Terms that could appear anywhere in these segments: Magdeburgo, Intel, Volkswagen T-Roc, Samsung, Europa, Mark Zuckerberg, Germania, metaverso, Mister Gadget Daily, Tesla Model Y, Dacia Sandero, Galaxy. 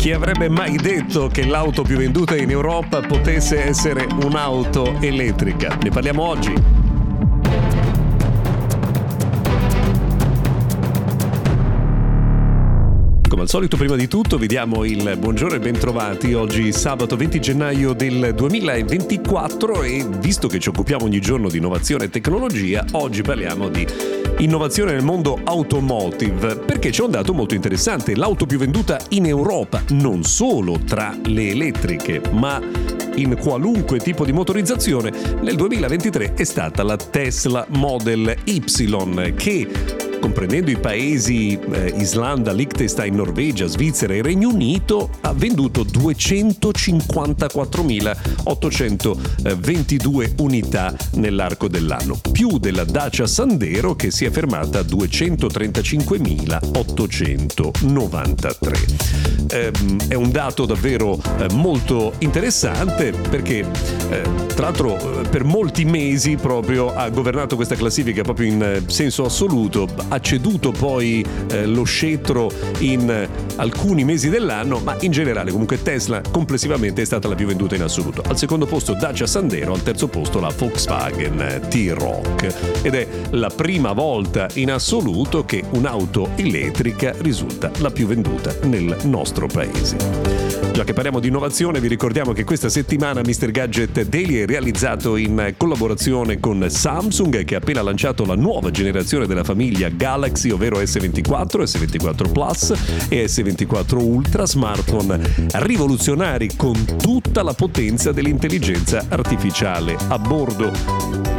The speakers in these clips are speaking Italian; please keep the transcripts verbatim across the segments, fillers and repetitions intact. Chi avrebbe mai detto che l'auto più venduta in Europa potesse essere un'auto elettrica? Ne parliamo oggi. Come al solito, prima di tutto vi diamo il buongiorno e bentrovati. Oggi sabato venti gennaio del duemilaventiquattro e visto che ci occupiamo ogni giorno di innovazione e tecnologia, oggi parliamo di innovazione nel mondo automotive, perché c'è un dato molto interessante: l'auto più venduta in Europa, non solo tra le elettriche, ma in qualunque tipo di motorizzazione, nel duemilaventitré è stata la Tesla Model Y, che, comprendendo i paesi eh, Islanda, Liechtenstein, Norvegia, Svizzera e Regno Unito, ha venduto duecentocinquantaquattromilaottocentoventidue unità nell'arco dell'anno, più della Dacia Sandero, che si è fermata a duecentotrentacinquemilaottocentonovantatré. Ehm, è un dato davvero eh, molto interessante, perché eh, tra l'altro per molti mesi proprio ha governato questa classifica proprio in eh, senso assoluto. Ha ceduto poi eh, lo scettro in eh, alcuni mesi dell'anno, ma in generale comunque Tesla complessivamente è stata la più venduta in assoluto. Al secondo posto Dacia Sandero, al terzo posto la Volkswagen T-Roc, ed è la prima volta in assoluto che un'auto elettrica risulta la più venduta nel nostro paese. Già che parliamo di innovazione, vi ricordiamo che questa settimana Mister Gadget Daily è realizzato in collaborazione con Samsung, che ha appena lanciato la nuova generazione della famiglia Galaxy, ovvero S ventiquattro, S ventiquattro Plus e S ventiquattro Ultra, smartphone rivoluzionari con tutta la potenza dell'intelligenza artificiale a bordo.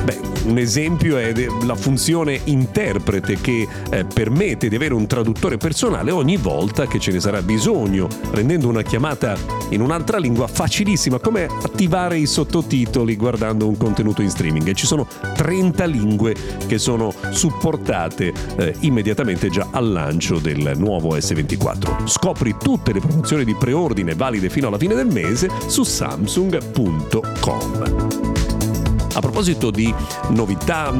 Beh, un esempio è la funzione interprete, che eh, permette di avere un traduttore personale ogni volta che ce ne sarà bisogno, rendendo una chiamata in un'altra lingua facilissima, come attivare i sottotitoli guardando un contenuto in streaming. E ci sono trenta lingue che sono supportate eh, immediatamente già al lancio del nuovo S ventiquattro. Scopri tutte le promozioni di preordine valide fino alla fine del mese su samsung punto com. A proposito di novità,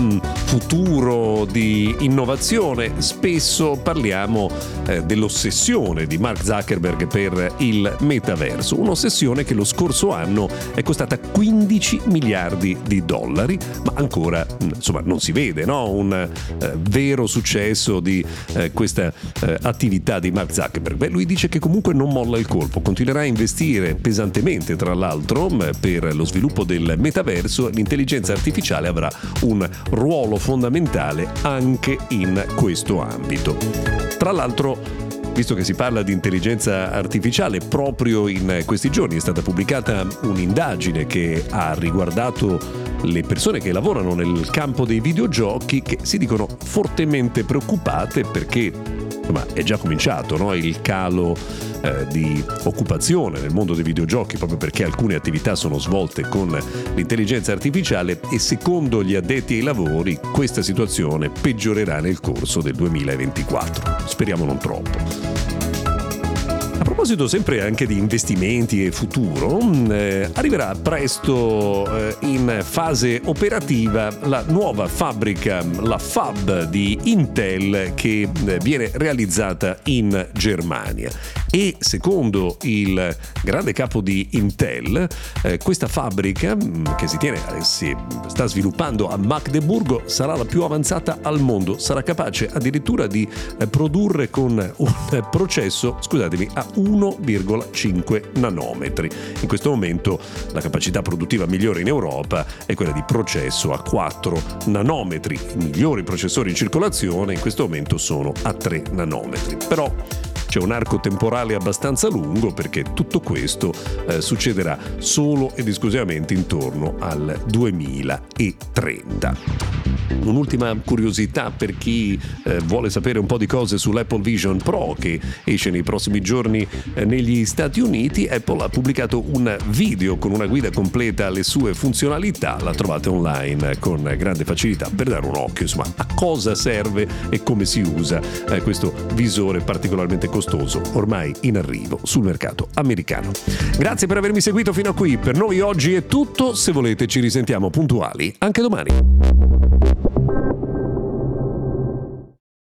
futuro, di innovazione, spesso parliamo eh, dell'ossessione di Mark Zuckerberg per il metaverso, un'ossessione che lo scorso anno è costata quindici miliardi di dollari, ma ancora insomma non si vede, no? un eh, vero successo di eh, questa eh, attività di Mark Zuckerberg. Beh, lui dice che comunque non molla il colpo, continuerà a investire pesantemente, tra l'altro, per lo sviluppo del metaverso. L'intelligenza artificiale avrà un ruolo fondamentale anche in questo ambito. Tra l'altro, visto che si parla di intelligenza artificiale, proprio in questi giorni è stata pubblicata un'indagine che ha riguardato le persone che lavorano nel campo dei videogiochi, che si dicono fortemente preoccupate perché ma è già cominciato, no? Il calo eh, di occupazione nel mondo dei videogiochi, proprio perché alcune attività sono svolte con l'intelligenza artificiale, e secondo gli addetti ai lavori questa situazione peggiorerà nel corso del duemilaventiquattro. Speriamo non troppo. A proposito sempre anche di investimenti e futuro, eh, arriverà presto eh, in fase operativa la nuova fabbrica, la Fab di Intel, che eh, viene realizzata in Germania. E secondo il grande capo di Intel, eh, questa fabbrica, che si tiene, si sta sviluppando a Magdeburgo, sarà la più avanzata al mondo. Sarà capace addirittura di eh, produrre con un eh, processo, scusatemi, a uno virgola cinque nanometri. In questo momento la capacità produttiva migliore in Europa è quella di processo a quattro nanometri. I migliori processori in circolazione in questo momento sono a tre nanometri. Però c'è un arco temporale abbastanza lungo, perché tutto questo eh, succederà solo ed esclusivamente intorno al duemilatrenta. Un'ultima curiosità per chi eh, vuole sapere un po' di cose sull'Apple Vision Pro che esce nei prossimi giorni eh, negli Stati Uniti. Apple ha pubblicato un video con una guida completa alle sue funzionalità, la trovate online con grande facilità per dare un occhio insomma a cosa serve e come si usa eh, questo visore particolarmente costoso ormai in arrivo sul mercato americano. Grazie per avermi seguito fino a qui, per noi oggi è tutto, se volete ci risentiamo puntuali anche domani.